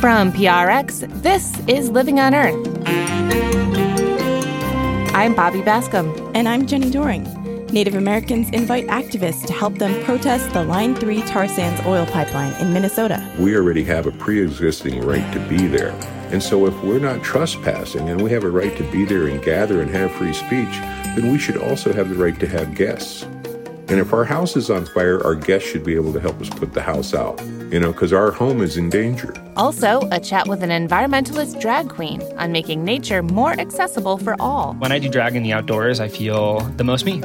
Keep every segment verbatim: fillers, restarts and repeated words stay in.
From P R X, this is Living on Earth. I'm Bobby Bascomb. And I'm Jenni Doering. Native Americans invite activists to help them protest the Line three tar sands oil pipeline in Minnesota. We already have a pre-existing right to be there. And so if we're not trespassing and we have a right to be there and gather and have free speech, then we should also have the right to have guests. And if our house is on fire, our guests should be able to help us put the house out, you know, because our home is in danger. Also, a chat with an environmentalist drag queen on making nature more accessible for all. When I do drag in the outdoors, I feel the most me.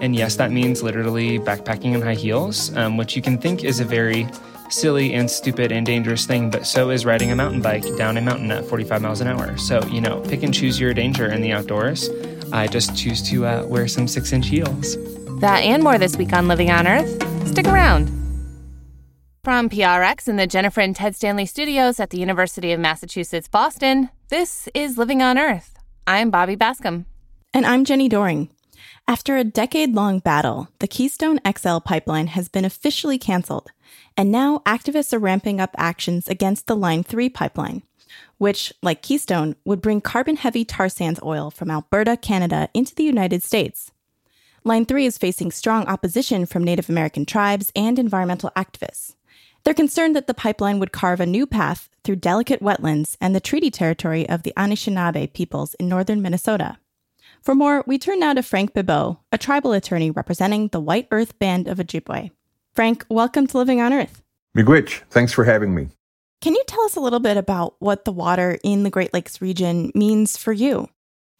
And yes, that means literally backpacking in high heels, um, which you can think is a very silly and stupid and dangerous thing, but so is riding a mountain bike down a mountain at forty-five miles an hour. So, you know, pick and choose your danger in the outdoors. I just choose to uh, wear some six-inch heels. That and more this week on Living on Earth. Stick around. From P R X in the Jennifer and Ted Stanley studios at the University of Massachusetts, Boston, this is Living on Earth. I'm Bobby Bascomb. And I'm Jenni Doering. After a decade-long battle, the Keystone X L pipeline has been officially canceled, and now activists are ramping up actions against the Line three pipeline, which, like Keystone, would bring carbon-heavy tar sands oil from Alberta, Canada, into the United States. Line three is facing strong opposition from Native American tribes and environmental activists. They're concerned that the pipeline would carve a new path through delicate wetlands and the treaty territory of the Anishinaabe peoples in northern Minnesota. For more, we turn now to Frank Bibeau, a tribal attorney representing the White Earth Band of Ojibwe. Frank, welcome to Living on Earth. Miigwech, thanks for having me. Can you tell us a little bit about what the water in the Great Lakes region means for you?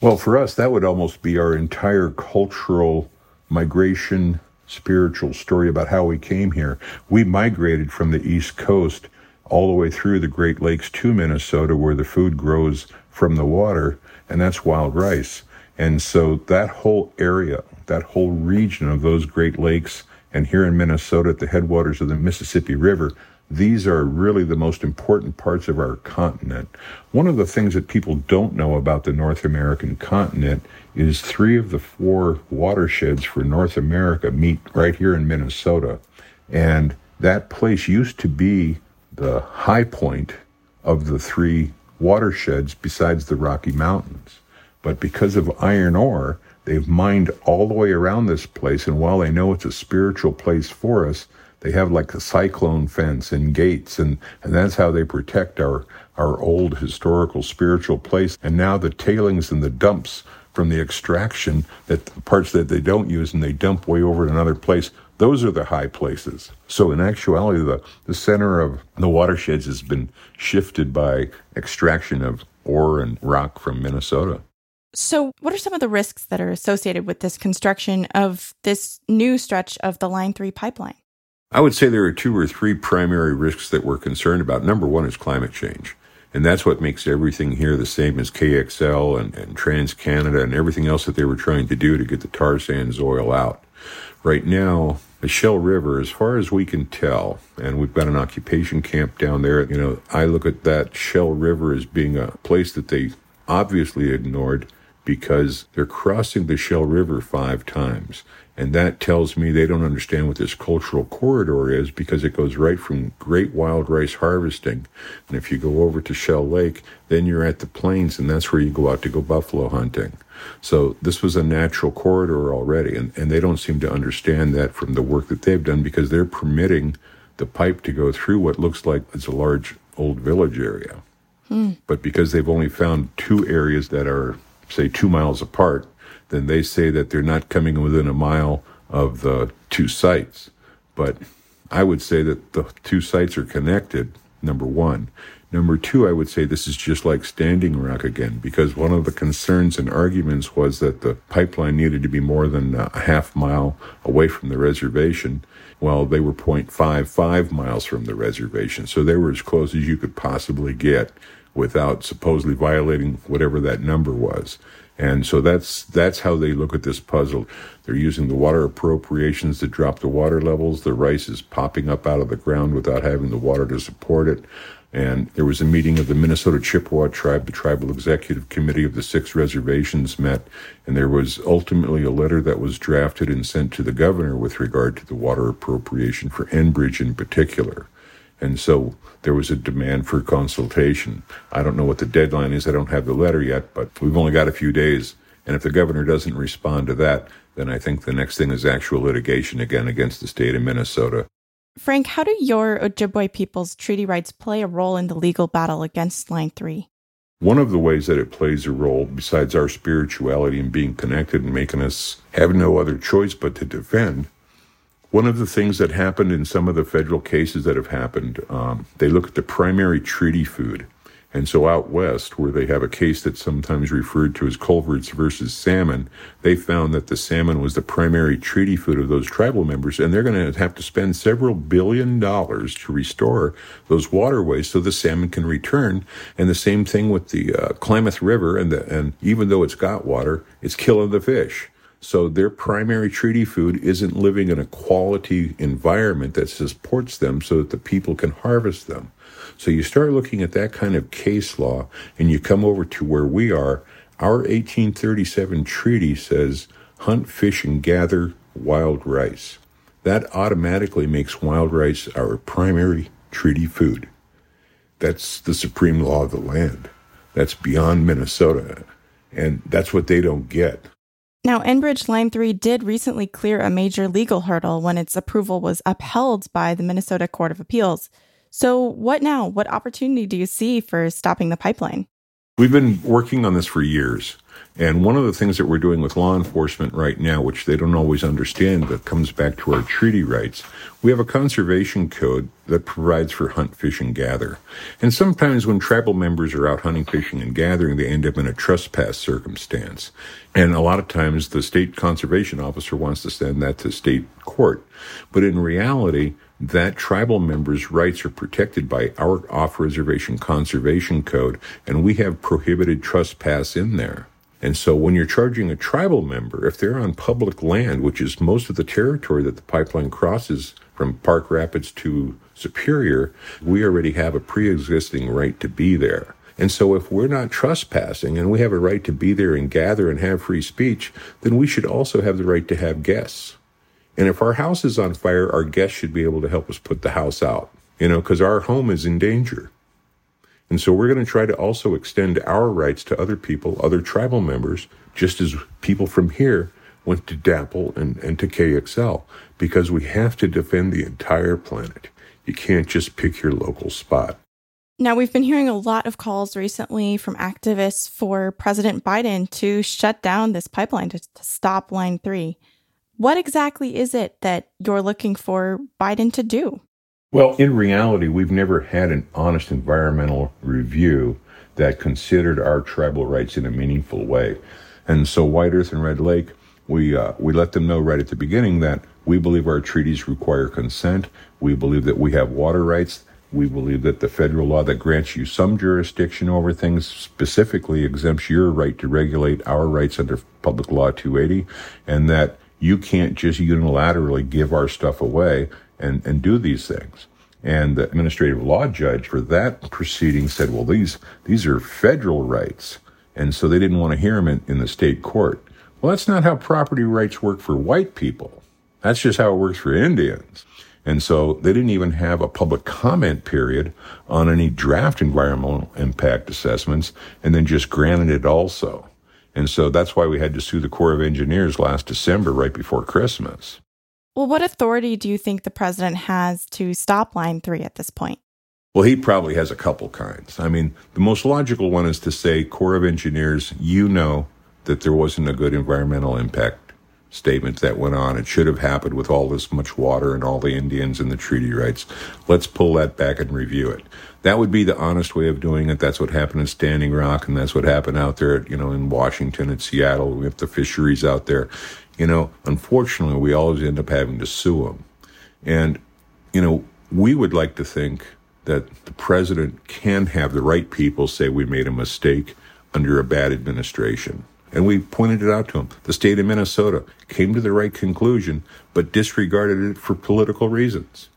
Well, for us, that would almost be our entire cultural migration, spiritual story about how we came here. We migrated from the East Coast all the way through the Great Lakes to Minnesota, where the food grows from the water, and that's wild rice. And so that whole area, that whole region of those Great Lakes, and here in Minnesota at the headwaters of the Mississippi River, these are really the most important parts of our continent. One of the things that people don't know about the North American continent is three of the four watersheds for North America meet right here in Minnesota. And that place used to be the high point of the three watersheds besides the Rocky Mountains. But because of iron ore, they've mined all the way around this place. And while they know it's a spiritual place for us, they have like a cyclone fence and gates, and, and that's how they protect our, our old historical spiritual place. And now the tailings and the dumps from the extraction, that the parts that they don't use and they dump way over to another place, those are the high places. So in actuality, the, the center of the watersheds has been shifted by extraction of ore and rock from Minnesota. So what are some of the risks that are associated with this construction of this new stretch of the Line three pipeline? I would say there are two or three primary risks that we're concerned about. Number one is climate change, and that's what makes everything here the same as K X L and, and TransCanada and everything else that they were trying to do to get the tar sands oil out. Right now, the Shell River, as far as we can tell, and we've got an occupation camp down there, you know, I look at that Shell River as being a place that they obviously ignored because they're crossing the Shell River five times. And that tells me they don't understand what this cultural corridor is, because it goes right from great wild rice harvesting. And if you go over to Shell Lake, then you're at the plains, and that's where you go out to go buffalo hunting. So this was a natural corridor already, and, and they don't seem to understand that from the work that they've done, because they're permitting the pipe to go through what looks like it's a large old village area. Hmm. But because they've only found two areas that are, say, two miles apart, then they say that they're not coming within a mile of the two sites. But I would say that the two sites are connected, number one. Number two, I would say this is just like Standing Rock again, because one of the concerns and arguments was that the pipeline needed to be more than a half mile away from the reservation. Well, they were zero point five five miles from the reservation, so they were as close as you could possibly get without supposedly violating whatever that number was. And so that's that's how they look at this puzzle. They're using the water appropriations to drop the water levels. The rice is popping up out of the ground without having the water to support it. And there was a meeting of the Minnesota Chippewa Tribe. The Tribal Executive Committee of the six reservations met, and there was ultimately a letter that was drafted and sent to the governor with regard to the water appropriation for Enbridge in particular. And so there was a demand for consultation. I don't know what the deadline is. I don't have the letter yet, but we've only got a few days. And if the governor doesn't respond to that, then I think the next thing is actual litigation again against the state of Minnesota. Frank, how do your Ojibwe people's treaty rights play a role in the legal battle against Line three? One of the ways that it plays a role, besides our spirituality and being connected and making us have no other choice but to defend, one of the things that happened in some of the federal cases that have happened, um, they look at the primary treaty food. And so out west, where they have a case that's sometimes referred to as culverts versus salmon, they found that the salmon was the primary treaty food of those tribal members, and they're going to have to spend several billion dollars to restore those waterways so the salmon can return. And the same thing with the uh, Klamath River, and the, and even though it's got water, it's killing the fish. So their primary treaty food isn't living in a quality environment that supports them so that the people can harvest them. So you start looking at that kind of case law, and you come over to where we are. Our eighteen thirty-seven treaty says, hunt, fish, and gather wild rice. That automatically makes wild rice our primary treaty food. That's the supreme law of the land. That's beyond Minnesota, and that's what they don't get. Now, Enbridge Line three did recently clear a major legal hurdle when its approval was upheld by the Minnesota Court of Appeals. So what now? What opportunity do you see for stopping the pipeline? We've been working on this for years. And one of the things that we're doing with law enforcement right now, which they don't always understand, but comes back to our treaty rights, we have a conservation code that provides for hunt, fish, and gather. And sometimes when tribal members are out hunting, fishing, and gathering, they end up in a trespass circumstance. And a lot of times the state conservation officer wants to send that to state court. But in reality, that tribal member's rights are protected by our off-reservation conservation code, and we have prohibited trespass in there. And so when you're charging a tribal member, if they're on public land, which is most of the territory that the pipeline crosses from Park Rapids to Superior, we already have a pre-existing right to be there. And so if we're not trespassing and we have a right to be there and gather and have free speech, then we should also have the right to have guests. And if our house is on fire, our guests should be able to help us put the house out, you know, because our home is in danger. And so we're going to try to also extend our rights to other people, other tribal members, just as people from here went to DAPL and, and to K X L, because we have to defend the entire planet. You can't just pick your local spot. Now, we've been hearing a lot of calls recently from activists for President Biden to shut down this pipeline, to, to stop Line three. What exactly is it that you're looking for Biden to do? Well, in reality, we've never had an honest environmental review that considered our tribal rights in a meaningful way. And so White Earth and Red Lake, we uh, we let them know right at the beginning that we believe our treaties require consent. We believe that we have water rights. We believe that the federal law that grants you some jurisdiction over things specifically exempts your right to regulate our rights under Public Law two eighty, and that you can't just unilaterally give our stuff away and and do these things. And the administrative law judge for that proceeding said, well, these these are federal rights. And so they didn't want to hear them in, in the state court. Well, that's not how property rights work for white people. That's just how it works for Indians. And so they didn't even have a public comment period on any draft environmental impact assessments, and then just granted it also. And so that's why we had to sue the Corps of Engineers last December, right before Christmas. Well, what authority do you think the president has to stop Line three at this point? Well, he probably has a couple kinds. I mean, the most logical one is to say, Corps of Engineers, you know that there wasn't a good environmental impact statement that went on. It should have happened with all this much water and all the Indians and the treaty rights. Let's pull that back and review it. That would be the honest way of doing it. That's what happened in Standing Rock, and that's what happened out there, you know, in Washington and Seattle. We have the fisheries out there. You know, unfortunately, we always end up having to sue them. And, you know, we would like to think that the president can have the right people say we made a mistake under a bad administration. And we pointed it out to him. The state of Minnesota came to the right conclusion, but disregarded it for political reasons.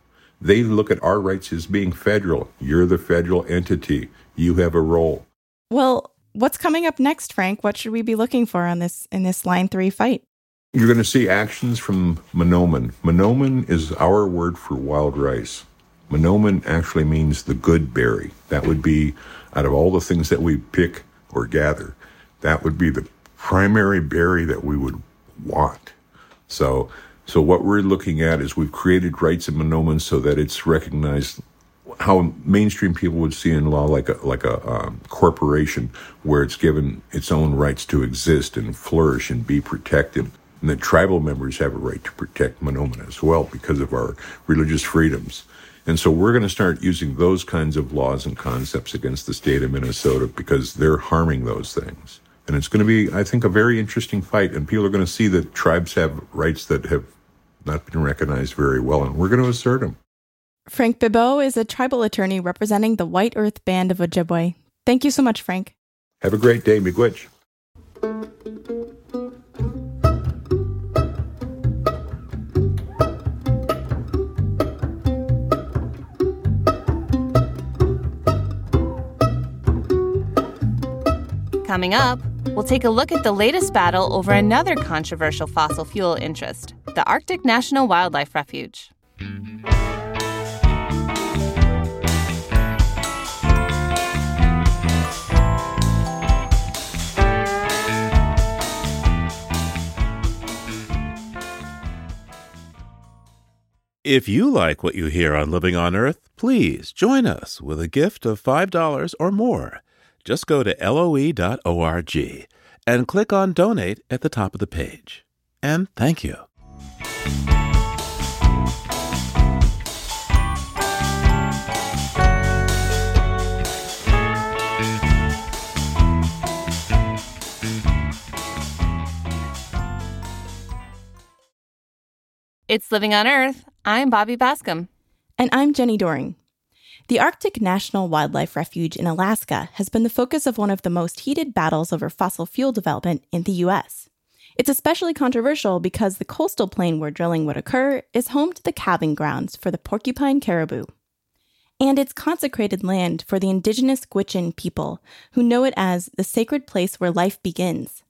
They look at our rights as being federal. You're the federal entity. You have a role. Well, what's coming up next, Frank? What should we be looking for on this in this Line three fight? You're going to see actions from Manoomin. Manoomin is our word for wild rice. Manoomin actually means the good berry. That would be, out of all the things that we pick or gather, that would be the primary berry that we would want. So so what we're looking at is we've created rights in Manoomin so that it's recognized how mainstream people would see in law like a like a um, corporation where it's given its own rights to exist and flourish and be protected. And the tribal members have a right to protect Manoomin as well because of our religious freedoms. And so we're going to start using those kinds of laws and concepts against the state of Minnesota because they're harming those things. And it's going to be, I think, a very interesting fight. And people are going to see that tribes have rights that have not been recognized very well. And we're going to assert them. Frank Bibeau is a tribal attorney representing the White Earth Band of Ojibwe. Thank you so much, Frank. Have a great day, miigwech. Coming up, we'll take a look at the latest battle over another controversial fossil fuel interest, the Arctic National Wildlife Refuge. If you like what you hear on Living on Earth, please join us with a gift of five dollars or more. Just go to L O E dot org and click on Donate at the top of the page. And thank you. It's Living on Earth. I'm Bobby Bascomb. And I'm Jenni Doering. The Arctic National Wildlife Refuge in Alaska has been the focus of one of the most heated battles over fossil fuel development in the U S. It's especially controversial because the coastal plain where drilling would occur is home to the calving grounds for the porcupine caribou. And it's consecrated land for the indigenous Gwich'in people, who know it as the sacred place where life begins.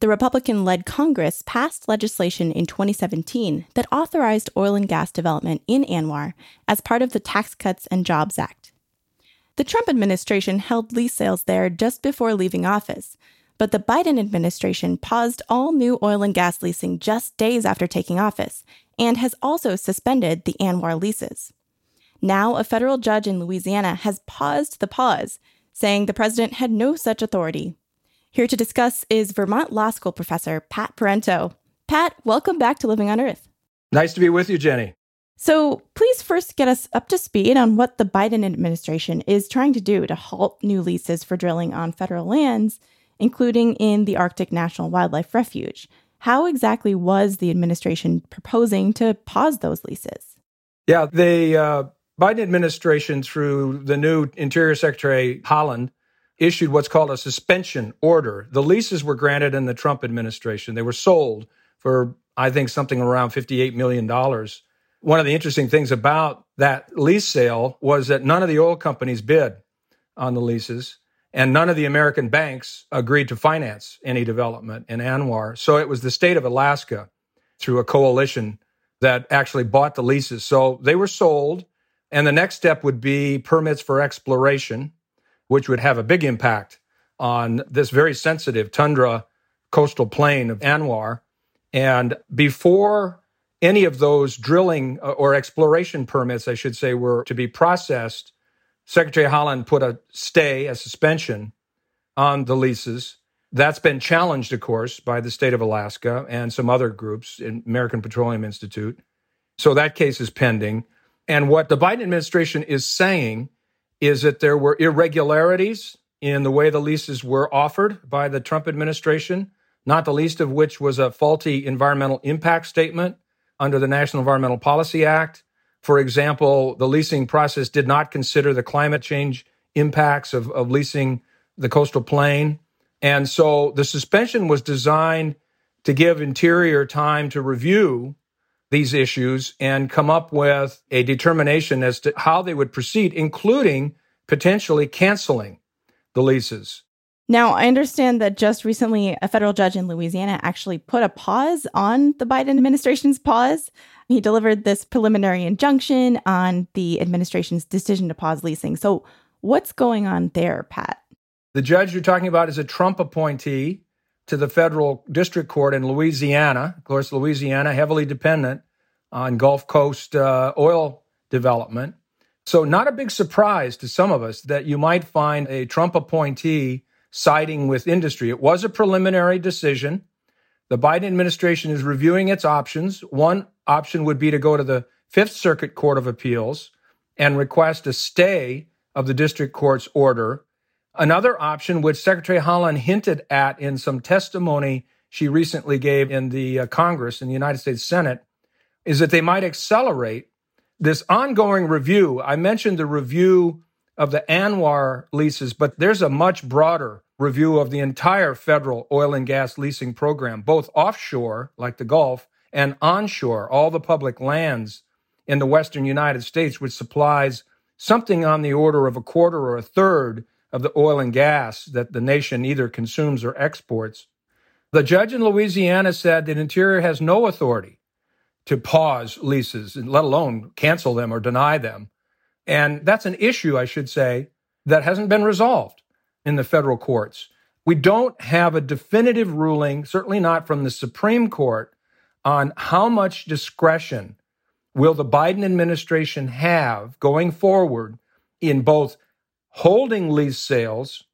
The Republican-led Congress passed legislation in twenty seventeen that authorized oil and gas development in ANWR as part of the Tax Cuts and Jobs Act. The Trump administration held lease sales there just before leaving office, but the Biden administration paused all new oil and gas leasing just days after taking office and has also suspended the ANWR leases. Now, a federal judge in Louisiana has paused the pause, saying the president had no such authority. Here to discuss is Vermont Law School professor Pat Parento. Pat, welcome back to Living on Earth. Nice to be with you, Jenny. So please first get us up to speed on what the Biden administration is trying to do to halt new leases for drilling on federal lands, including in the Arctic National Wildlife Refuge. How exactly was the administration proposing to pause those leases? Yeah, the uh, Biden administration, through the new Interior Secretary Haaland, issued what's called a suspension order. The leases were granted in the Trump administration. They were sold for, I think, something around fifty-eight million dollars. One of the interesting things about that lease sale was that none of the oil companies bid on the leases, and none of the American banks agreed to finance any development in ANWR. So it was the state of Alaska, through a coalition, that actually bought the leases. So they were sold, and the next step would be permits for exploration, which would have a big impact on this very sensitive tundra coastal plain of ANWR. And before any of those drilling or exploration permits, I should say, were to be processed, Secretary Haaland put a stay, a suspension, on the leases. That's been challenged, of course, by the state of Alaska and some other groups, in American Petroleum Institute. So that case is pending. And what the Biden administration is saying is that there were irregularities in the way the leases were offered by the Trump administration, not the least of which was a faulty environmental impact statement under the National Environmental Policy Act. For example, the leasing process did not consider the climate change impacts of, of leasing the coastal plain. And so the suspension was designed to give Interior time to review these issues and come up with a determination as to how they would proceed, including potentially canceling the leases. Now, I understand that just recently a federal judge in Louisiana actually put a pause on the Biden administration's pause. He delivered this preliminary injunction on the administration's decision to pause leasing. So what's going on there, Pat? The judge you're talking about is a Trump appointee to the federal district court in Louisiana. Of course, Louisiana, heavily dependent on Gulf Coast uh, oil development. So not a big surprise to some of us that you might find a Trump appointee siding with industry. It was a preliminary decision. The Biden administration is reviewing its options. One option would be to go to the Fifth Circuit Court of Appeals and request a stay of the district court's order. Another option, which Secretary Haaland hinted at in some testimony she recently gave in the uh, Congress, in the United States Senate, is that they might accelerate this ongoing review. I mentioned the review of the ANWR leases, but there's a much broader review of the entire federal oil and gas leasing program, both offshore, like the Gulf, and onshore, all the public lands in the western United States, which supplies something on the order of a quarter or a third of the oil and gas that the nation either consumes or exports. The judge in Louisiana said that Interior has no authority to pause leases, let alone cancel them or deny them. And that's an issue, I should say, that hasn't been resolved in the federal courts. We don't have a definitive ruling, certainly not from the Supreme Court, on how much discretion will the Biden administration have going forward in both holding lease sales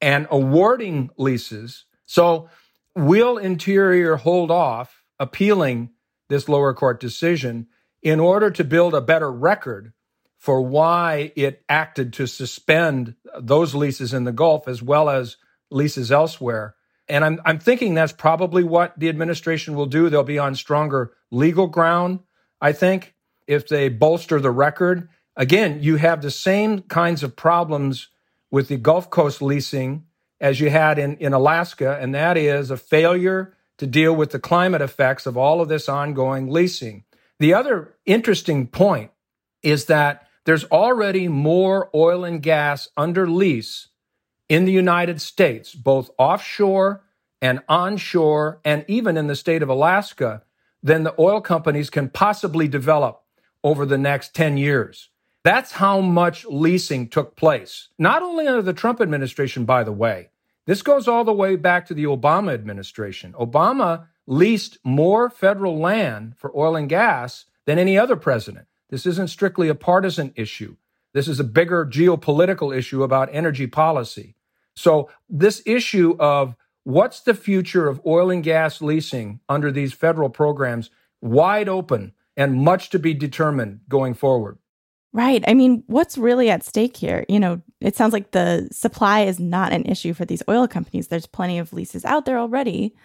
and awarding leases. So will Interior hold off appealing this lower court decision in order to build a better record for why it acted to suspend those leases in the Gulf as well as leases elsewhere? And I'm I'm thinking that's probably what the administration will do. They'll be on stronger legal ground, I think, if they bolster the record. Again, you have the same kinds of problems with the Gulf Coast leasing as you had in, in Alaska, and that is a failure to deal with the climate effects of all of this ongoing leasing. The other interesting point is that there's already more oil and gas under lease in the United States, both offshore and onshore, and even in the state of Alaska, than the oil companies can possibly develop over the next ten years. That's how much leasing took place, not only under the Trump administration, by the way. This goes all the way back to the Obama administration. Obama leased more federal land for oil and gas than any other president. This isn't strictly a partisan issue. This is a bigger geopolitical issue about energy policy. So this issue of what's the future of oil and gas leasing under these federal programs, wide open and much to be determined going forward. Right. I mean, what's really at stake here? You know, it sounds like the supply is not an issue for these oil companies. There's plenty of leases out there already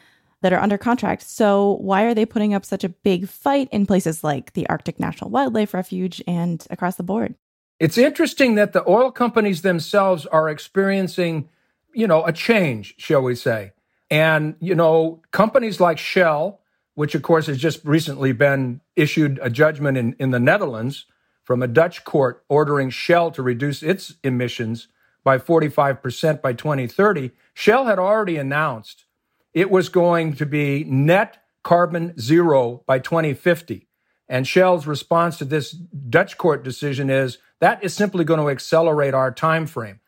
that are under contract. So why are they putting up such a big fight in places like the Arctic National Wildlife Refuge and across the board? It's interesting that the oil companies themselves are experiencing, you know, a change, shall we say. And, you know, companies like Shell, which, of course, has just recently been issued a judgment in, in the Netherlands from a Dutch court ordering Shell to reduce its emissions by forty-five percent by twenty thirty. Shell had already announced it was going to be net carbon zero by twenty fifty. And Shell's response to this Dutch court decision is that is simply going to accelerate our time frame.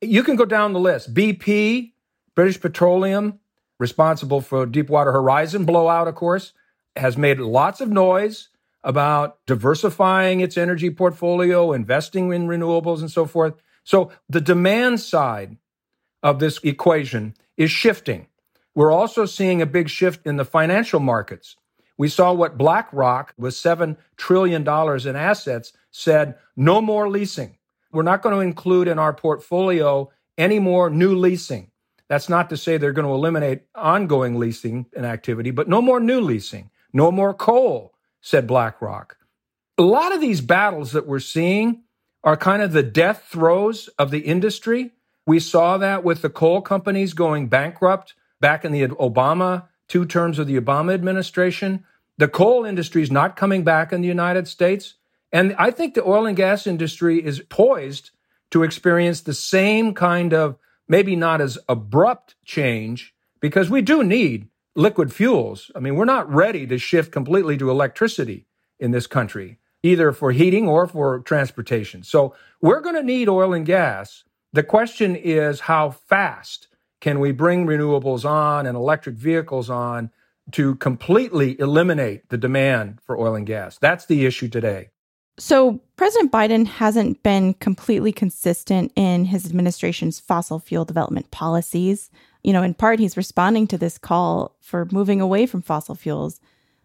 You can go down the list. B P, British Petroleum, responsible for Deepwater Horizon blowout, of course, has made lots of noise about diversifying its energy portfolio, investing in renewables and so forth. So the demand side of this equation is shifting. We're also seeing a big shift in the financial markets. We saw what BlackRock, with seven trillion dollars in assets, said, no more leasing. We're not going to include in our portfolio any more new leasing. That's not to say they're going to eliminate ongoing leasing and activity, but no more new leasing, no more coal, said BlackRock. A lot of these battles that we're seeing are kind of the death throes of the industry. We saw that with the coal companies going bankrupt back in the Obama, two terms of the Obama administration. The coal industry is not coming back in the United States. And I think the oil and gas industry is poised to experience the same kind of, maybe not as abrupt change, because we do need liquid fuels. I mean, we're not ready to shift completely to electricity in this country, either for heating or for transportation. So we're going to need oil and gas. The question is, how fast can we bring renewables on and electric vehicles on to completely eliminate the demand for oil and gas? That's the issue today. So President Biden hasn't been completely consistent in his administration's fossil fuel development policies. You know, in part, he's responding to this call for moving away from fossil fuels.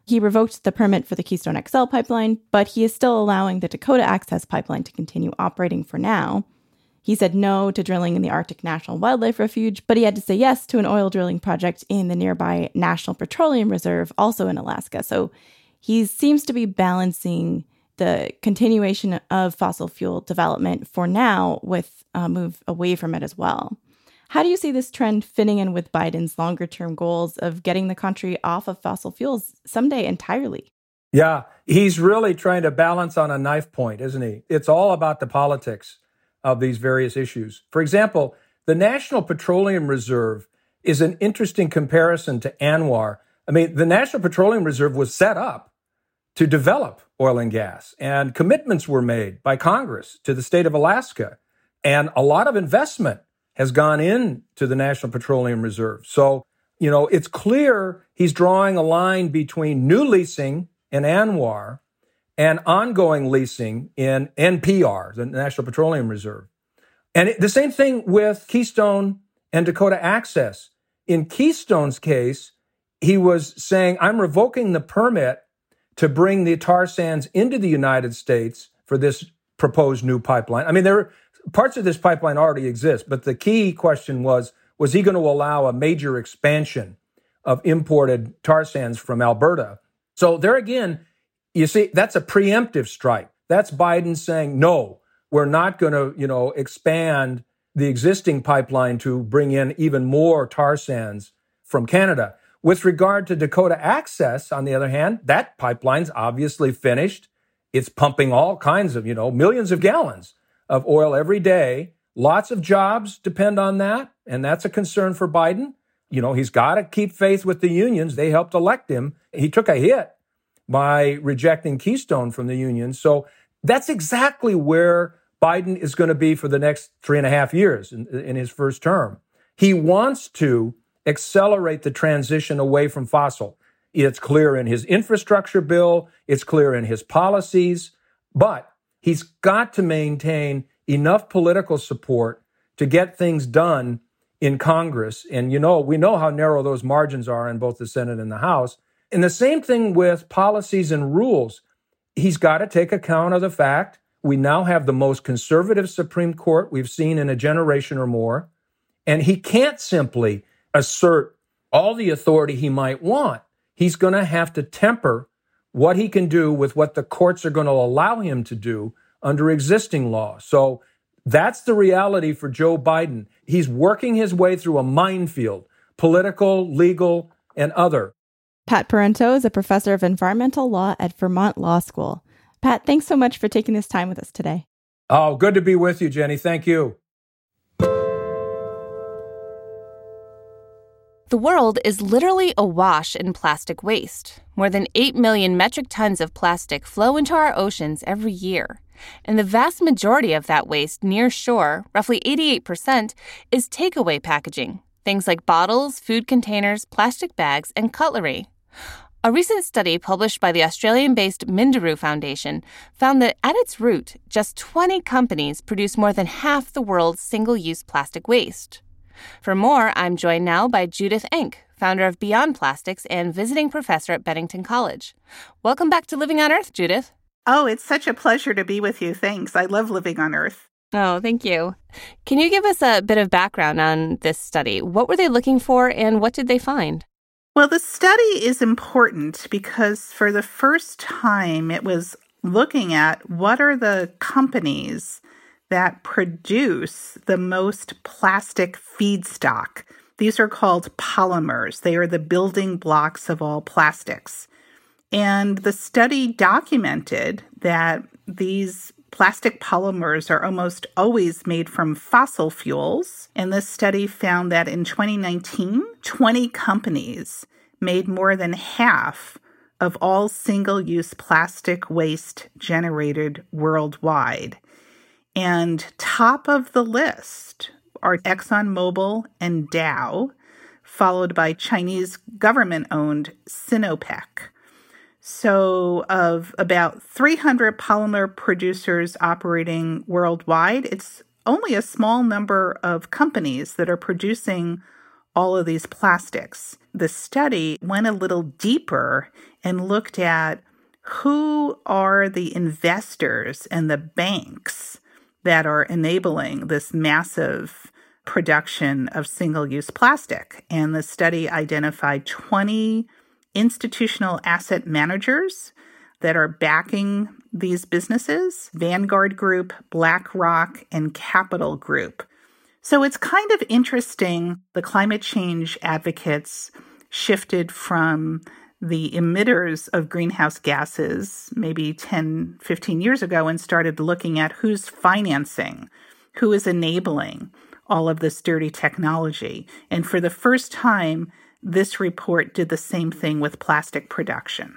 He revoked the permit for the Keystone X L pipeline, but he is still allowing the Dakota Access Pipeline to continue operating for now. He said no to drilling in the Arctic National Wildlife Refuge, but he had to say yes to an oil drilling project in the nearby National Petroleum Reserve, also in Alaska. So he seems to be balancing the continuation of fossil fuel development for now with a move away from it as well. How do you see this trend fitting in with Biden's longer-term goals of getting the country off of fossil fuels someday entirely? Yeah, he's really trying to balance on a knife point, isn't he? It's all about the politics of these various issues. For example, the National Petroleum Reserve is an interesting comparison to ANWR. I mean, the National Petroleum Reserve was set up to develop oil and gas, and commitments were made by Congress to the state of Alaska, and a lot of investment has gone into the National Petroleum Reserve. So, you know, it's clear he's drawing a line between new leasing in ANWR and ongoing leasing in N P R, the National Petroleum Reserve. And it, the same thing with Keystone and Dakota Access. In Keystone's case, he was saying, I'm revoking the permit to bring the tar sands into the United States for this proposed new pipeline. I mean, there are parts of this pipeline already exist, but the key question was, was he going to allow a major expansion of imported tar sands from Alberta? So there again, you see, that's a preemptive strike. That's Biden saying, no, we're not going to, you know, expand the existing pipeline to bring in even more tar sands from Canada. With regard to Dakota Access, on the other hand, that pipeline's obviously finished. It's pumping all kinds of, you know, millions of gallons of oil every day. Lots of jobs depend on that, and that's a concern for Biden. You know, he's got to keep faith with the unions. They helped elect him. He took a hit by rejecting Keystone from the union. So that's exactly where Biden is going to be for the next three and a half years in, in his first term. He wants to accelerate the transition away from fossil. It's clear in his infrastructure bill. It's clear in his policies. But he's got to maintain enough political support to get things done in Congress. And, you know, we know how narrow those margins are in both the Senate and the House. And the same thing with policies and rules. He's got to take account of the fact we now have the most conservative Supreme Court we've seen in a generation or more. And he can't simply assert all the authority he might want. He's going to have to temper what he can do with what the courts are going to allow him to do under existing law. So that's the reality for Joe Biden. He's working his way through a minefield, political, legal, and other. Pat Parento is a professor of environmental law at Vermont Law School. Pat, thanks so much for taking this time with us today. Oh, good to be with you, Jenny. Thank you. The world is literally awash in plastic waste. More than eight million metric tons of plastic flow into our oceans every year. And the vast majority of that waste near shore, roughly eighty-eight percent, is takeaway packaging. Things like bottles, food containers, plastic bags, and cutlery. A recent study published by the Australian-based Minderoo Foundation found that at its root, just twenty companies produce more than half the world's single-use plastic waste. For more, I'm joined now by Judith Enck, founder of Beyond Plastics and visiting professor at Bennington College. Welcome back to Living on Earth, Judith. Oh, it's such a pleasure to be with you. Thanks. I love Living on Earth. Oh, thank you. Can you give us a bit of background on this study? What were they looking for and what did they find? Well, the study is important because for the first time, it was looking at what are the companies that produce the most plastic feedstock. These are called polymers. They are the building blocks of all plastics. And the study documented that these plastic polymers are almost always made from fossil fuels, and this study found that in twenty nineteen, twenty companies made more than half of all single-use plastic waste generated worldwide. And top of the list are ExxonMobil and Dow, followed by Chinese government-owned Sinopec. So of about three hundred polymer producers operating worldwide, it's only a small number of companies that are producing all of these plastics. The study went a little deeper and looked at who are the investors and the banks that are enabling this massive production of single-use plastic. And the study identified twenty institutional asset managers that are backing these businesses: Vanguard Group, BlackRock, and Capital Group. So it's kind of interesting. The climate change advocates shifted from the emitters of greenhouse gases maybe ten, fifteen years ago and started looking at who's financing, who is enabling all of this dirty technology. And for the first time, this report did the same thing with plastic production.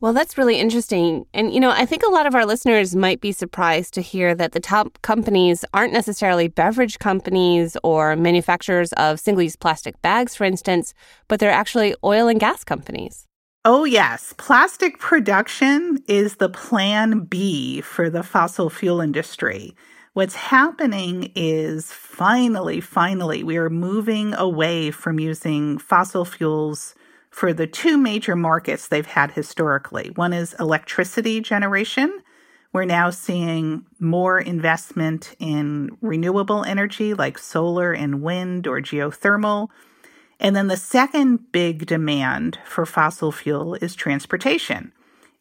Well, that's really interesting. And, you know, I think a lot of our listeners might be surprised to hear that the top companies aren't necessarily beverage companies or manufacturers of single-use plastic bags, for instance, but they're actually oil and gas companies. Oh, yes. Plastic production is the plan B for the fossil fuel industry. What's happening is finally, finally, we are moving away from using fossil fuels for the two major markets they've had historically. One is electricity generation. We're now seeing more investment in renewable energy like solar and wind or geothermal. And then the second big demand for fossil fuel is transportation.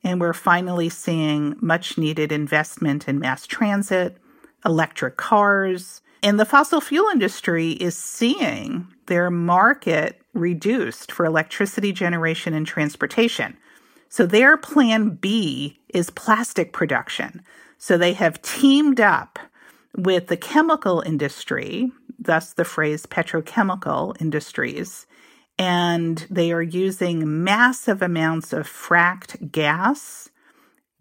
And we're finally seeing much needed investment in mass transit, electric cars. And the fossil fuel industry is seeing their market reduced for electricity generation and transportation. So their plan B is plastic production. So they have teamed up with the chemical industry, thus the phrase petrochemical industries, and they are using massive amounts of fracked gas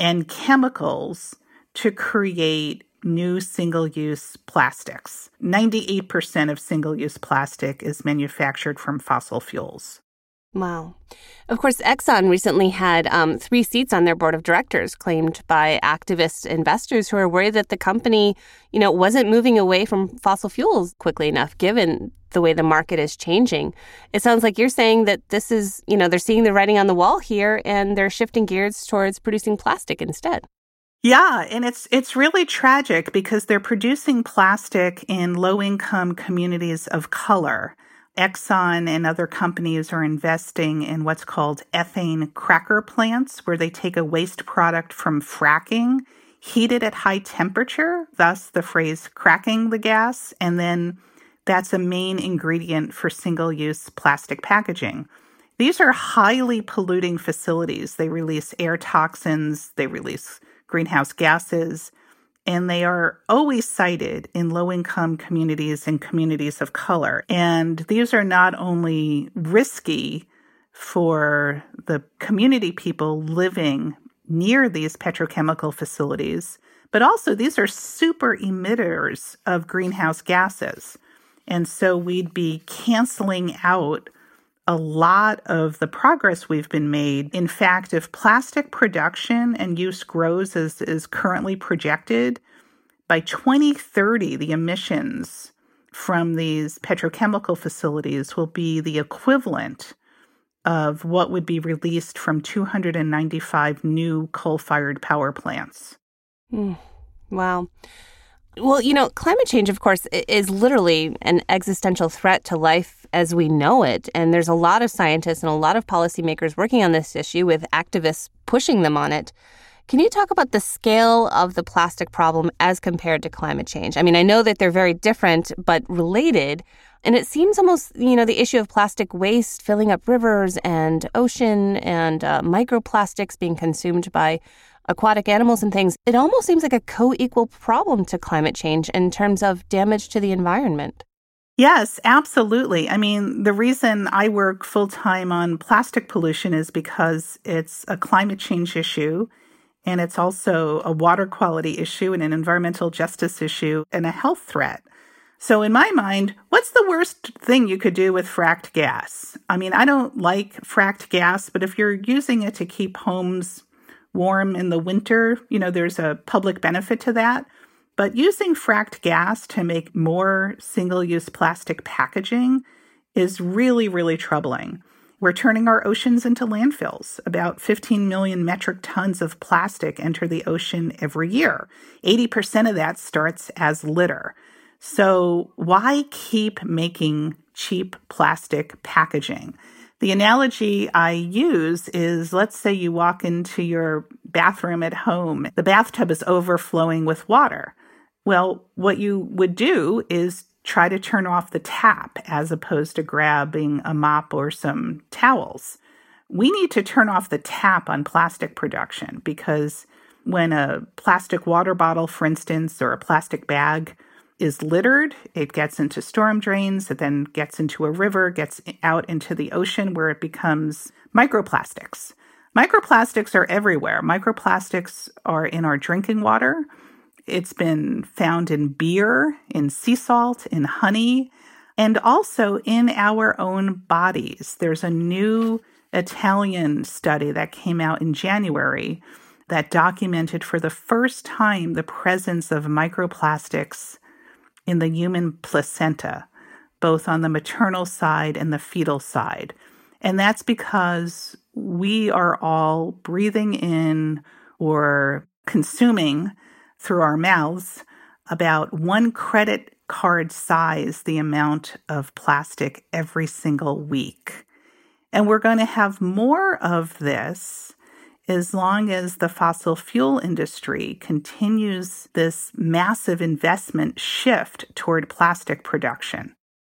and chemicals to create new single-use plastics. ninety-eight percent of single-use plastic is manufactured from fossil fuels. Wow. Of course, Exxon recently had um, three seats on their board of directors claimed by activist investors who are worried that the company, you know, wasn't moving away from fossil fuels quickly enough, given the way the market is changing. It sounds like you're saying that this is, you know, they're seeing the writing on the wall here and they're shifting gears towards producing plastic instead. Yeah, and it's it's really tragic because they're producing plastic in low-income communities of color. Exxon and other companies are investing in what's called ethane cracker plants, where they take a waste product from fracking, heat it at high temperature, thus the phrase cracking the gas, and then that's a main ingredient for single-use plastic packaging. These are highly polluting facilities. They release air toxins, they release greenhouse gases, and they are always cited in low-income communities and communities of color. And these are not only risky for the community people living near these petrochemical facilities, but also these are super emitters of greenhouse gases. And so we'd be canceling out a lot of the progress we've been made. In fact, if plastic production and use grows as is currently projected, by twenty thirty, the emissions from these petrochemical facilities will be the equivalent of what would be released from two hundred ninety-five new coal-fired power plants. Mm. Wow. Well, you know, climate change, of course, is literally an existential threat to life as we know it. And there's a lot of scientists and a lot of policymakers working on this issue with activists pushing them on it. Can you talk about the scale of the plastic problem as compared to climate change? I mean, I know that they're very different, but related. And it seems almost, you know, the issue of plastic waste filling up rivers and ocean and uh, microplastics being consumed by aquatic animals and things, it almost seems like a co-equal problem to climate change in terms of damage to the environment. Yes, absolutely. I mean, the reason I work full-time on plastic pollution is because it's a climate change issue, and it's also a water quality issue and an environmental justice issue and a health threat. So in my mind, what's the worst thing you could do with fracked gas? I mean, I don't like fracked gas, but if you're using it to keep homes warm in the winter, you know, there's a public benefit to that. But using fracked gas to make more single-use plastic packaging is really, really troubling. We're turning our oceans into landfills. About fifteen million metric tons of plastic enter the ocean every year. eighty percent of that starts as litter. So why keep making cheap plastic packaging? The analogy I use is, let's say you walk into your bathroom at home. The bathtub is overflowing with water. Well, what you would do is try to turn off the tap as opposed to grabbing a mop or some towels. We need to turn off the tap on plastic production, because when a plastic water bottle, for instance, or a plastic bag is littered, it gets into storm drains, it then gets into a river, gets out into the ocean where it becomes microplastics. Microplastics are everywhere. Microplastics are in our drinking water. It's been found in beer, in sea salt, in honey, and also in our own bodies. There's a new Italian study that came out in January that documented for the first time the presence of microplastics in the human placenta, both on the maternal side and the fetal side. And that's because we are all breathing in or consuming through our mouths about one credit card size the amount of plastic every single week. And we're going to have more of this as long as the fossil fuel industry continues this massive investment shift toward plastic production.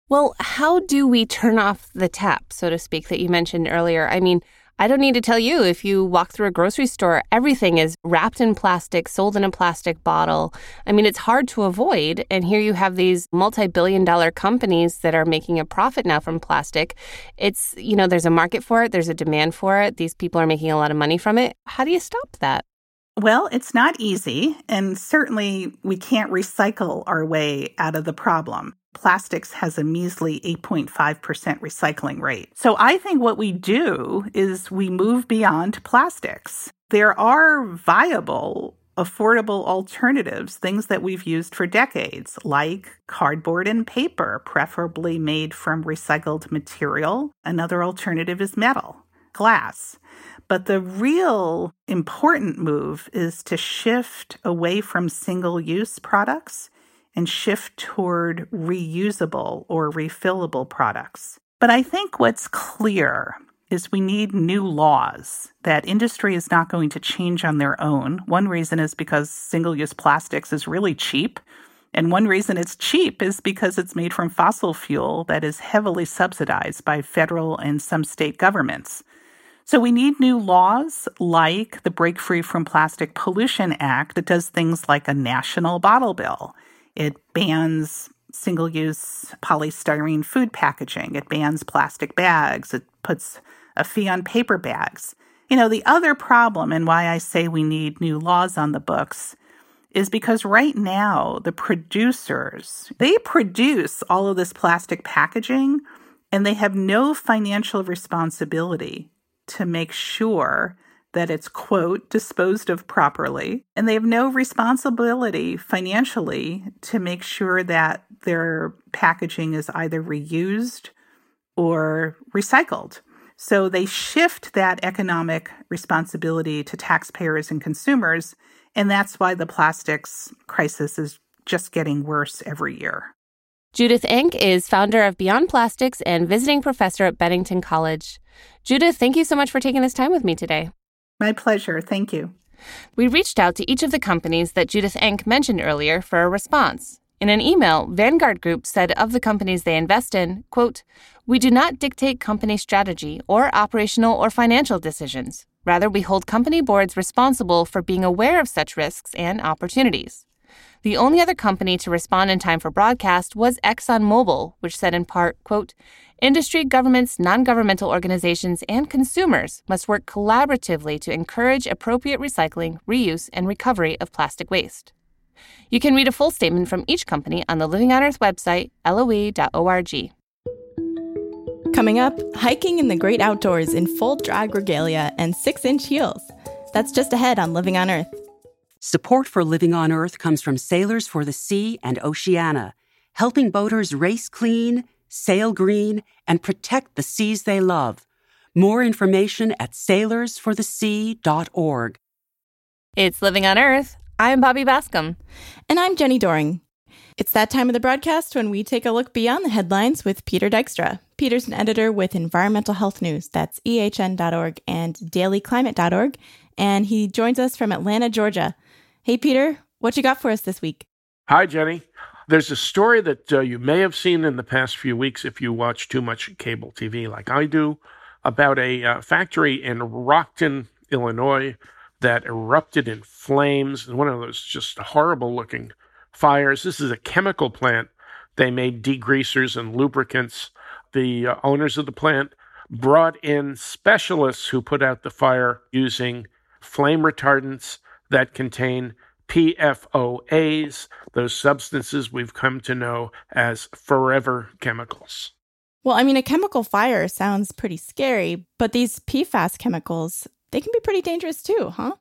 Well, how do we turn off the tap, so to speak, that you mentioned earlier? I mean, I don't need to tell you, if you walk through a grocery store, everything is wrapped in plastic, sold in a plastic bottle. I mean, it's hard to avoid. And here you have these multi-billion dollar companies that are making a profit now from plastic. It's, you know, there's a market for it. There's a demand for it. These people are making a lot of money from it. How do you stop that? Well, it's not easy. And certainly we can't recycle our way out of the problem. Plastics has a measly eight point five percent recycling rate. So I think what we do is we move beyond plastics. There are viable, affordable alternatives, things that we've used for decades, like cardboard and paper, preferably made from recycled material. Another alternative is metal, glass. But the real important move is to shift away from single-use products and shift toward reusable or refillable products. But I think what's clear is we need new laws that industry is not going to change on their own. One reason is because single-use plastics is really cheap. And one reason it's cheap is because it's made from fossil fuel that is heavily subsidized by federal and some state governments. So we need new laws like the Break Free from Plastic Pollution Act that does things like a national bottle bill. It bans single-use polystyrene food packaging. It bans plastic bags. It puts a fee on paper bags. You know, the other problem, and why I say we need new laws on the books, is because right now the producers, they produce all of this plastic packaging, and they have no financial responsibility to make sure that it's, quote, disposed of properly. And they have no responsibility financially to make sure that their packaging is either reused or recycled. So they shift that economic responsibility to taxpayers and consumers. And that's why the plastics crisis is just getting worse every year. Judith Enck is founder of Beyond Plastics and visiting professor at Bennington College. Judith, thank you so much for taking this time with me today. My pleasure. Thank you. We reached out to each of the companies that Judith Enck mentioned earlier for a response. In an email, Vanguard Group said of the companies they invest in, quote, "We do not dictate company strategy or operational or financial decisions. Rather, we hold company boards responsible for being aware of such risks and opportunities. The only other company to respond in time for broadcast was ExxonMobil, which said in part, quote, industry, governments, non-governmental organizations, and consumers must work collaboratively to encourage appropriate recycling, reuse, and recovery of plastic waste. You can read a full statement from each company on the Living on Earth website, L O E dot org. Coming up, hiking in the great outdoors in full drag regalia and six-inch heels. That's just ahead on Living on Earth. Support for Living on Earth comes from Sailors for the Sea and Oceana, helping boaters race clean, sail green, and protect the seas they love. More information at sailors for the sea dot org. It's Living on Earth. I'm Bobby Bascomb. And I'm Jenni Doering. It's that time of the broadcast when we take a look beyond the headlines with Peter Dykstra. Peter's an editor with Environmental Health News, that's E H N dot org and daily climate dot org, and he joins us from Atlanta, Georgia. Hey, Peter, what you got for us this week? Hi, Jenny. There's a story that uh, you may have seen in the past few weeks if you watch too much cable T V like I do, about a uh, factory in Rockton, Illinois, that erupted in flames, and one of those just horrible-looking fires. This is a chemical plant. They made degreasers and lubricants. The uh, owners of the plant brought in specialists who put out the fire using flame retardants that contain P F O As, those substances we've come to know as forever chemicals. Well, I mean, a chemical fire sounds pretty scary, but these P FAS chemicals, they can be pretty dangerous too, huh?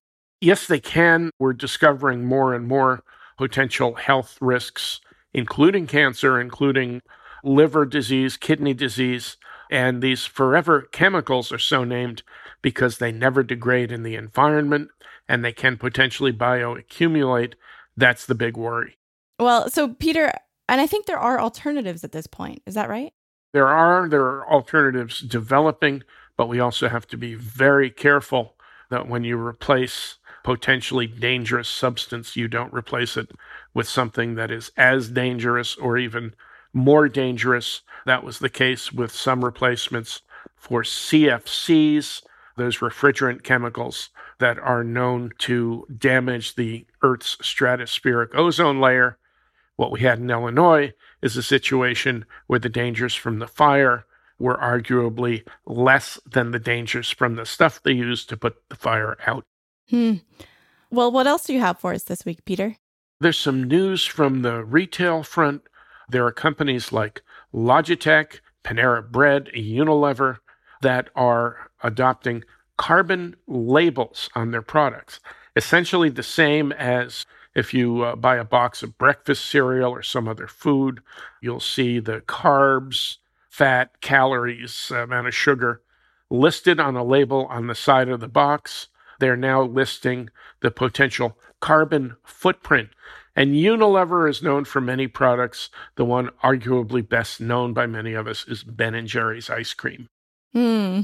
Yes, they can. We're discovering more and more potential health risks, including cancer, including liver disease, kidney disease. And these forever chemicals are so named because they never degrade in the environment and they can potentially bioaccumulate. That's the big worry. Well, so Peter, and I think there are alternatives at this point. Is that right? There are. There are alternatives developing, but we also have to be very careful that when you replace potentially dangerous substance, you don't replace it with something that is as dangerous or even more dangerous. That was the case with some replacements for C F Cs, those refrigerant chemicals that are known to damage the Earth's stratospheric ozone layer. What we had in Illinois is a situation where the dangers from the fire were arguably less than the dangers from the stuff they used to put the fire out. Hmm. Well, what else do you have for us this week, Peter? There's some news from the retail front. There are companies like Logitech, Panera Bread, Unilever that are adopting carbon labels on their products, essentially the same as if you uh, buy a box of breakfast cereal or some other food. You'll see the carbs, fat, calories, amount of sugar listed on a label on the side of the box. They're now listing the potential carbon footprint. And Unilever is known for many products. The one arguably best known by many of us is Ben and Jerry's ice cream. Hmm.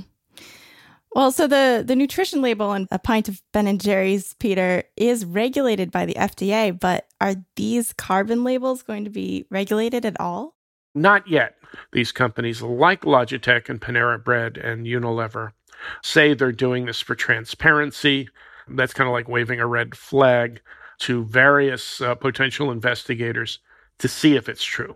Well, so the, the nutrition label on a pint of Ben and Jerry's, Peter, is regulated by the F D A, but are these carbon labels going to be regulated at all? Not yet. These companies like Logitech and Panera Bread and Unilever say they're doing this for transparency. That's kind of like waving a red flag to various uh, potential investigators to see if it's true.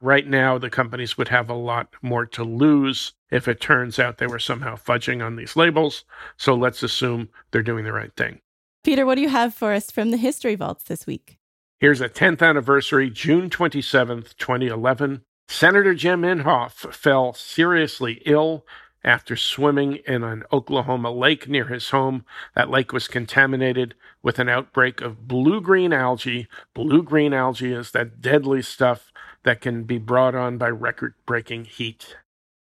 Right now, the companies would have a lot more to lose if it turns out they were somehow fudging on these labels. So let's assume they're doing the right thing. Peter, what do you have for us from the history vaults this week? Here's a tenth anniversary, June twenty-seventh, twenty eleven. Senator Jim Inhofe fell seriously ill after swimming in an Oklahoma lake near his home. That lake was contaminated with an outbreak of blue-green algae. Blue-green algae is that deadly stuff that can be brought on by record-breaking heat.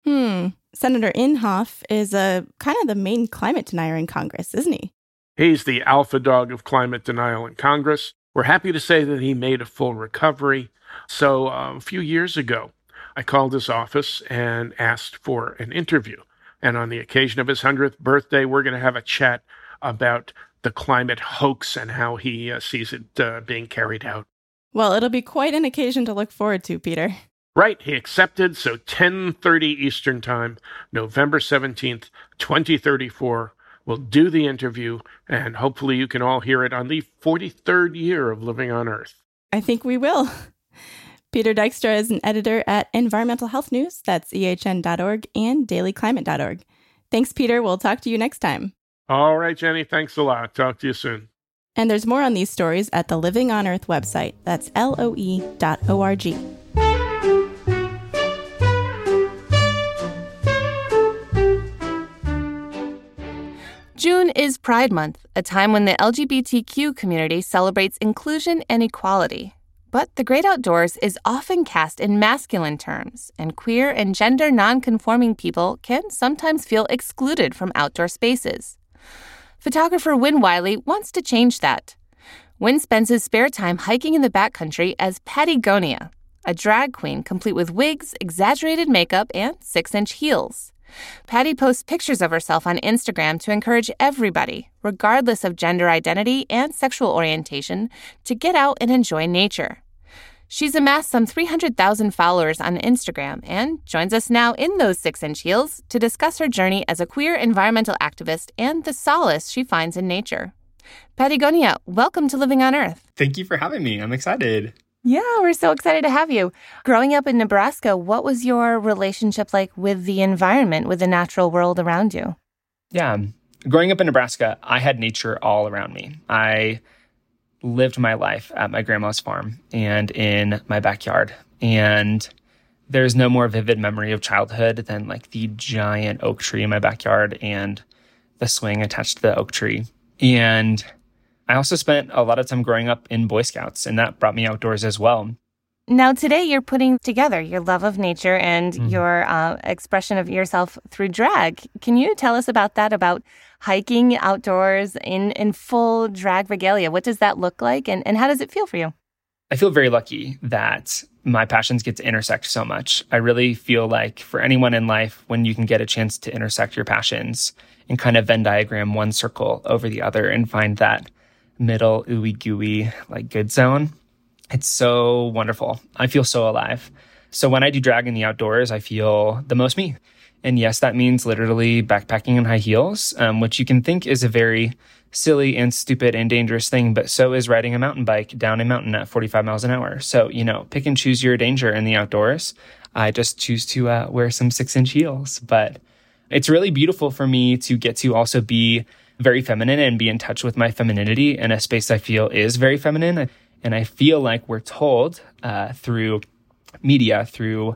Hmm. Senator Inhofe is a, kind of the main climate denier in Congress, isn't he? He's the alpha dog of climate denial in Congress. We're happy to say that he made a full recovery. So uh, a few years ago, I called his office and asked for an interview. And on the occasion of his one hundredth birthday, we're going to have a chat about the climate hoax and how he uh, sees it uh, being carried out. Well, it'll be quite an occasion to look forward to, Peter. Right, he accepted, so ten thirty Eastern Time, November seventeenth, twenty thirty-four, we'll do the interview, and hopefully you can all hear it on the forty-third year of Living on Earth. I think we will. Peter Dykstra is an editor at Environmental Health News, that's E H N dot org, and daily climate dot org. Thanks, Peter. We'll talk to you next time. All right, Jenni. Thanks a lot. Talk to you soon. And there's more on these stories at the Living on Earth website. That's L O E dot org. June is Pride Month, a time when the L G B T Q community celebrates inclusion and equality. But the great outdoors is often cast in masculine terms, and queer and gender non-conforming people can sometimes feel excluded from outdoor spaces. Photographer Wynn Wiley wants to change that. Wynn spends his spare time hiking in the backcountry as Pattie Gonia, a drag queen complete with wigs, exaggerated makeup, and six-inch heels. Pattie posts pictures of herself on Instagram to encourage everybody, regardless of gender identity and sexual orientation, to get out and enjoy nature. She's amassed some three hundred thousand followers on Instagram and joins us now in those six-inch heels to discuss her journey as a queer environmental activist and the solace she finds in nature. Pattie Gonia, welcome to Living on Earth. Thank you for having me. I'm excited. Yeah, we're so excited to have you. Growing up in Nebraska, what was your relationship like with the environment, with the natural world around you? Yeah, growing up in Nebraska, I had nature all around me. I lived my life at my grandma's farm and in my backyard. And there's no more vivid memory of childhood than like the giant oak tree in my backyard and the swing attached to the oak tree. And I also spent a lot of time growing up in Boy Scouts, and that brought me outdoors as well. Now today you're putting together your love of nature and mm-hmm. your uh, expression of yourself through drag. Can you tell us about that, about hiking outdoors in, in full drag regalia? What does that look like, and, and how does it feel for you? I feel very lucky that my passions get to intersect so much. I really feel like for anyone in life, when you can get a chance to intersect your passions and kind of Venn diagram one circle over the other and find that middle ooey gooey like good zone, it's so wonderful. I feel so alive. So when I do drag in the outdoors, I feel the most me. And yes, that means literally backpacking in high heels, um, which you can think is a very silly and stupid and dangerous thing, but so is riding a mountain bike down a mountain at forty-five miles an hour. So, you know, pick and choose your danger in the outdoors. I just choose to uh, wear some six-inch heels. But it's really beautiful for me to get to also be very feminine and be in touch with my femininity in a space I feel is very feminine. And I feel like we're told uh, through media, through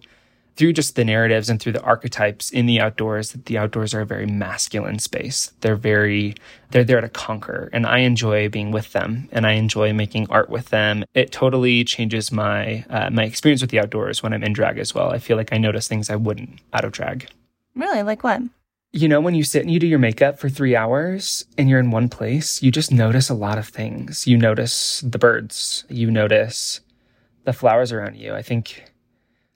through just the narratives and through the archetypes in the outdoors, that the outdoors are a very masculine space. They're very, they're there to conquer. And I enjoy being with them, and I enjoy making art with them. It totally changes my uh, my experience with the outdoors when I'm in drag as well. I feel like I notice things I wouldn't out of drag. Really? Like what? You know, when you sit and you do your makeup for three hours and you're in one place, you just notice a lot of things. You notice the birds. You notice the flowers around you. I think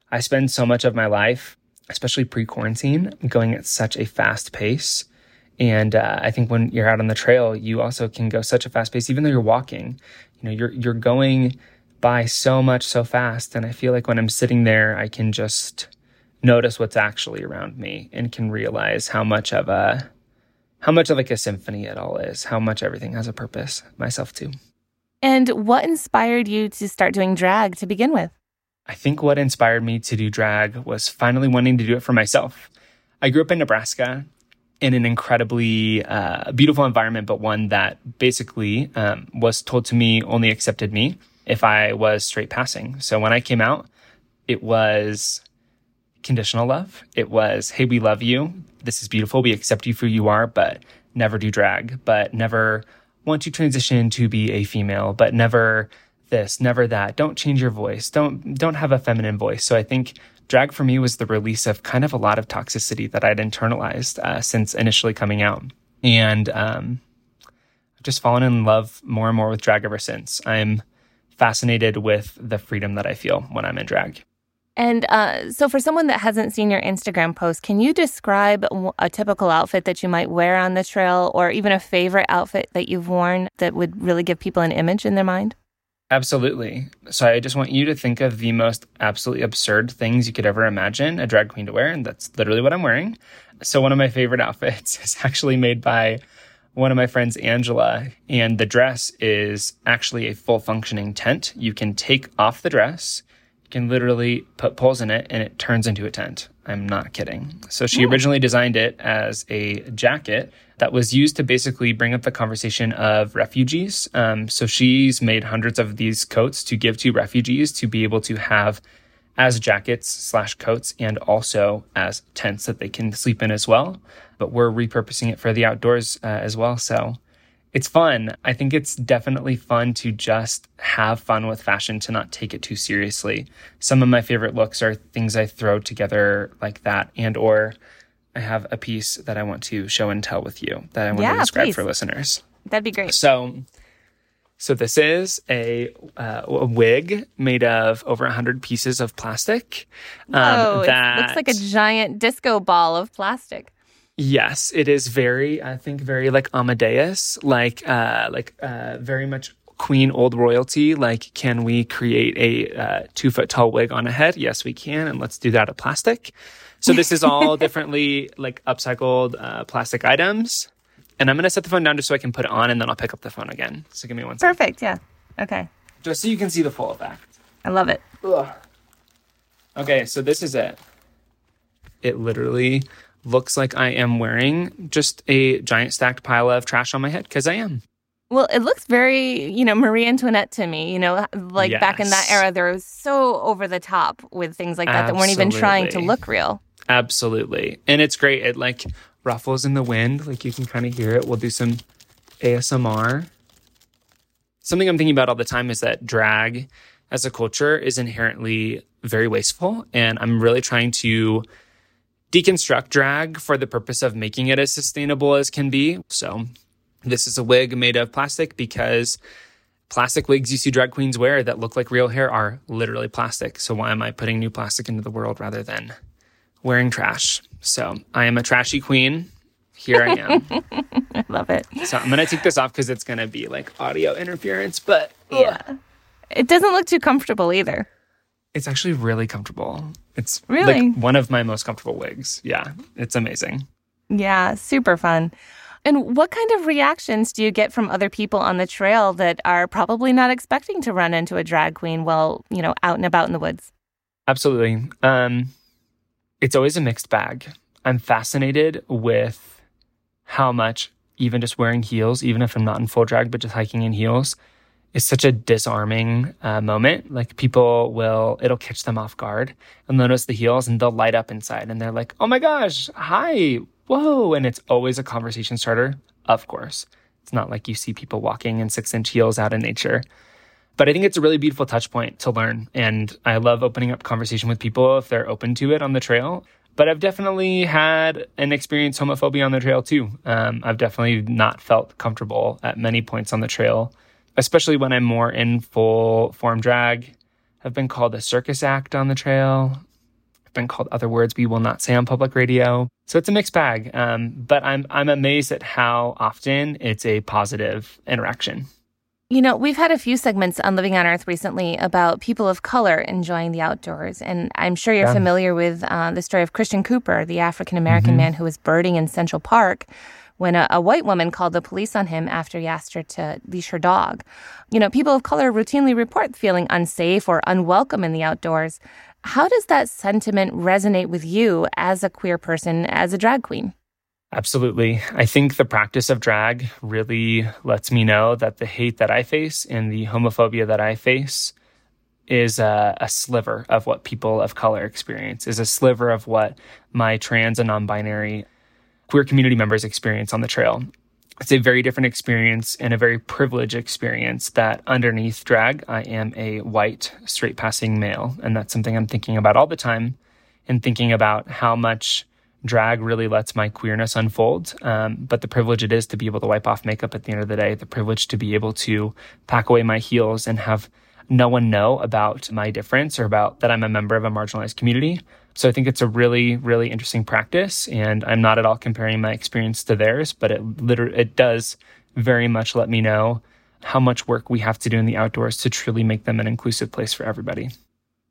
I spend so much of my life, especially pre-quarantine, going at such a fast pace. And uh, I think when you're out on the trail, you also can go such a fast pace, even though you're walking. You know, you're you're going by so much so fast. And I feel like when I'm sitting there, I can just notice what's actually around me and can realize how much of a, how much of like a symphony it all is, how much everything has a purpose, myself too. And what inspired you to start doing drag to begin with? I think what inspired me to do drag was finally wanting to do it for myself. I grew up in Nebraska in an incredibly uh, beautiful environment, but one that basically um, was told to me only accepted me if I was straight passing. So when I came out, it was conditional love. It was, hey, we love you. This is beautiful. We accept you for who you are, but never do drag, but never want to transition to be a female, but never this, never that. Don't change your voice. Don't, don't have a feminine voice. So I think drag for me was the release of kind of a lot of toxicity that I'd internalized uh, since initially coming out. And um, I've just fallen in love more and more with drag ever since. I'm fascinated with the freedom that I feel when I'm in drag. And uh, so for someone that hasn't seen your Instagram post, can you describe a typical outfit that you might wear on the trail, or even a favorite outfit that you've worn that would really give people an image in their mind? Absolutely. So I just want you to think of the most absolutely absurd things you could ever imagine a drag queen to wear, and that's literally what I'm wearing. So one of my favorite outfits is actually made by one of my friends, Angela, and the dress is actually a full functioning tent. You can take off the dress, you can literally put poles in it, and it turns into a tent. I'm not kidding. So she originally designed it as a jacket that was used to basically bring up the conversation of refugees. Um, so she's made hundreds of these coats to give to refugees to be able to have as jackets slash coats and also as tents that they can sleep in as well. But we're repurposing it for the outdoors uh, as well. So it's fun. I think it's definitely fun to just have fun with fashion, to not take it too seriously. Some of my favorite looks are things I throw together like that, and or I have a piece that I want to show and tell with you that I want yeah, to describe please. for listeners. That'd be great. So so this is a, uh, a wig made of over one hundred pieces of plastic. Um, oh, that... it looks like a giant disco ball of plastic. Yes, it is very, I think, very like Amadeus, like uh, like uh, very much Queen old royalty. Like, can we create a uh, two-foot tall wig on a head? Yes, we can, and let's do that out of plastic. So this is all differently like upcycled uh, plastic items. And I'm going to set the phone down just so I can put it on, and then I'll pick up the phone again. So give me one second. Perfect, yeah. Okay. Just so you can see the full effect. I love it. Ugh. Okay, so this is it. It literally looks like I am wearing just a giant stacked pile of trash on my head, because I am. Well, it looks very, you know, Marie Antoinette to me, you know, like yes. back in that era, there was so over the top with things like that Absolutely. that weren't even trying to look real. Absolutely. And it's great. It like ruffles in the wind, like you can kind of hear it. We'll do some A S M R. Something I'm thinking about all the time is that drag as a culture is inherently very wasteful. And I'm really trying to deconstruct drag for the purpose of making it as sustainable as can be. So this is a wig made of plastic, because plastic wigs you see drag queens wear that look like real hair are literally plastic. So why am I putting new plastic into the world rather than wearing trash? So I am a trashy queen. Here I am. I love it. So I'm going to take this off because it's going to be like audio interference, but yeah. Ugh. It doesn't look too comfortable either. It's actually really comfortable. It's really like one of my most comfortable wigs. Yeah, it's amazing. Yeah, super fun. And what kind of reactions do you get from other people on the trail that are probably not expecting to run into a drag queen while, you know, out and about in the woods? Absolutely. Um, it's always a mixed bag. I'm fascinated with how much even just wearing heels, even if I'm not in full drag, but just hiking in heels, is such a disarming uh, moment. Like people will, it'll catch them off guard. They'll notice the heels and they'll light up inside and they're like, oh my gosh, hi, whoa. And it's always a conversation starter, of course. It's not like you see people walking in six inch heels out in nature. But I think it's a really beautiful touch point to learn. And I love opening up conversation with people if they're open to it on the trail. But I've definitely had an experience homophobia on the trail too. Um, I've definitely not felt comfortable at many points on the trail, especially when I'm more in full form drag. I've been called a circus act on the trail. I've been called other words we will not say on public radio. So it's a mixed bag. Um, but I'm I'm amazed at how often it's a positive interaction. You know, we've had a few segments on Living on Earth recently about people of color enjoying the outdoors. And I'm sure you're yeah. familiar with uh, the story of Christian Cooper, the African-American mm-hmm. man who was birding in Central Park when a, a white woman called the police on him after he asked her to leash her dog. You know, people of color routinely report feeling unsafe or unwelcome in the outdoors. How does that sentiment resonate with you as a queer person, as a drag queen? Absolutely. I think the practice of drag really lets me know that the hate that I face and the homophobia that I face is a, a sliver of what people of color experience, is a sliver of what my trans and non-binary queer community members experience on the trail. It's a very different experience and a very privileged experience that underneath drag, I am a white, straight-passing male. And that's something I'm thinking about all the time, and thinking about how much drag really lets my queerness unfold, um, but the privilege it is to be able to wipe off makeup at the end of the day, the privilege to be able to pack away my heels and have no one know about my difference or about that I'm a member of a marginalized community. So I think it's a really, really interesting practice, and I'm not at all comparing my experience to theirs, but it literally, it does very much let me know how much work we have to do in the outdoors to truly make them an inclusive place for everybody.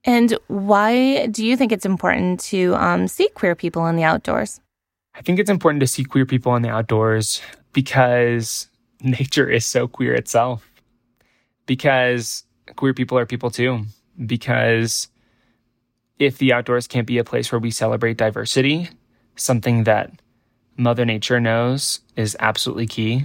And why do you think it's important to um, see queer people in the outdoors? I think it's important to see queer people in the outdoors because nature is so queer itself, because queer people are people too, because if the outdoors can't be a place where we celebrate diversity, something that Mother Nature knows is absolutely key.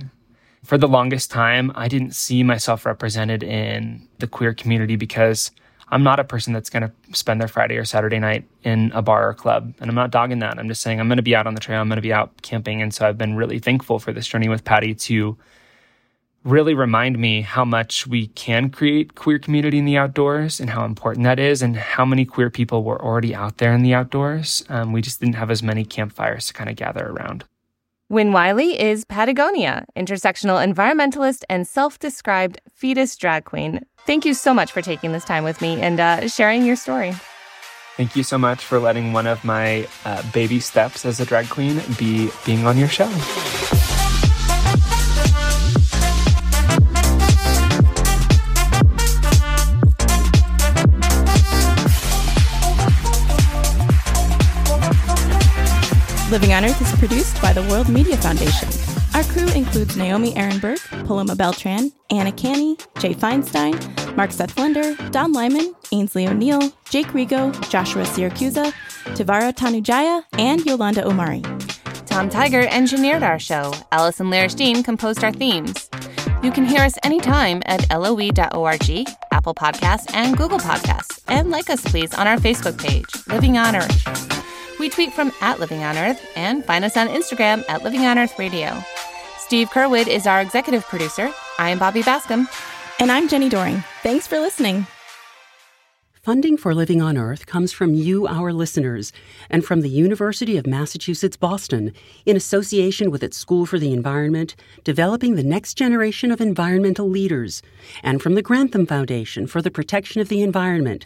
For the longest time, I didn't see myself represented in the queer community because I'm not a person that's going to spend their Friday or Saturday night in a bar or club. And I'm not dogging that. I'm just saying I'm going to be out on the trail. I'm going to be out camping. And so I've been really thankful for this journey with Pattie to really remind me how much we can create queer community in the outdoors and how important that is and how many queer people were already out there in the outdoors. Um, we just didn't have as many campfires to kind of gather around. Wynne Wiley is Pattie Gonia, intersectional environmentalist and self-described fetus drag queen. Thank you so much for taking this time with me and uh, sharing your story. Thank you so much for letting one of my uh, baby steps as a drag queen be being on your show. Living on Earth is produced by the World Media Foundation. Our crew includes Naomi Ehrenberg, Paloma Beltran, Anna Canny, Jay Feinstein, Mark Seth Linder, Don Lyman, Ainsley O'Neill, Jake Rigo, Joshua Syracusa, Tivara Tanujaya, and Yolanda Omari. Tom Tiger engineered our show. Allison Larish-Dean composed our themes. You can hear us anytime at L O E dot org, Apple Podcasts, and Google Podcasts. And like us, please, on our Facebook page, Living on Earth. We tweet from at Living on Earth and find us on Instagram at Living on Earth Radio. Steve Kerwood is our executive producer. I am Bobby Bascomb. And I'm Jenni Doering. Thanks for listening. Funding for Living on Earth comes from you, our listeners, and from the University of Massachusetts Boston, in association with its School for the Environment, developing the next generation of environmental leaders, and from the Grantham Foundation for the Protection of the Environment,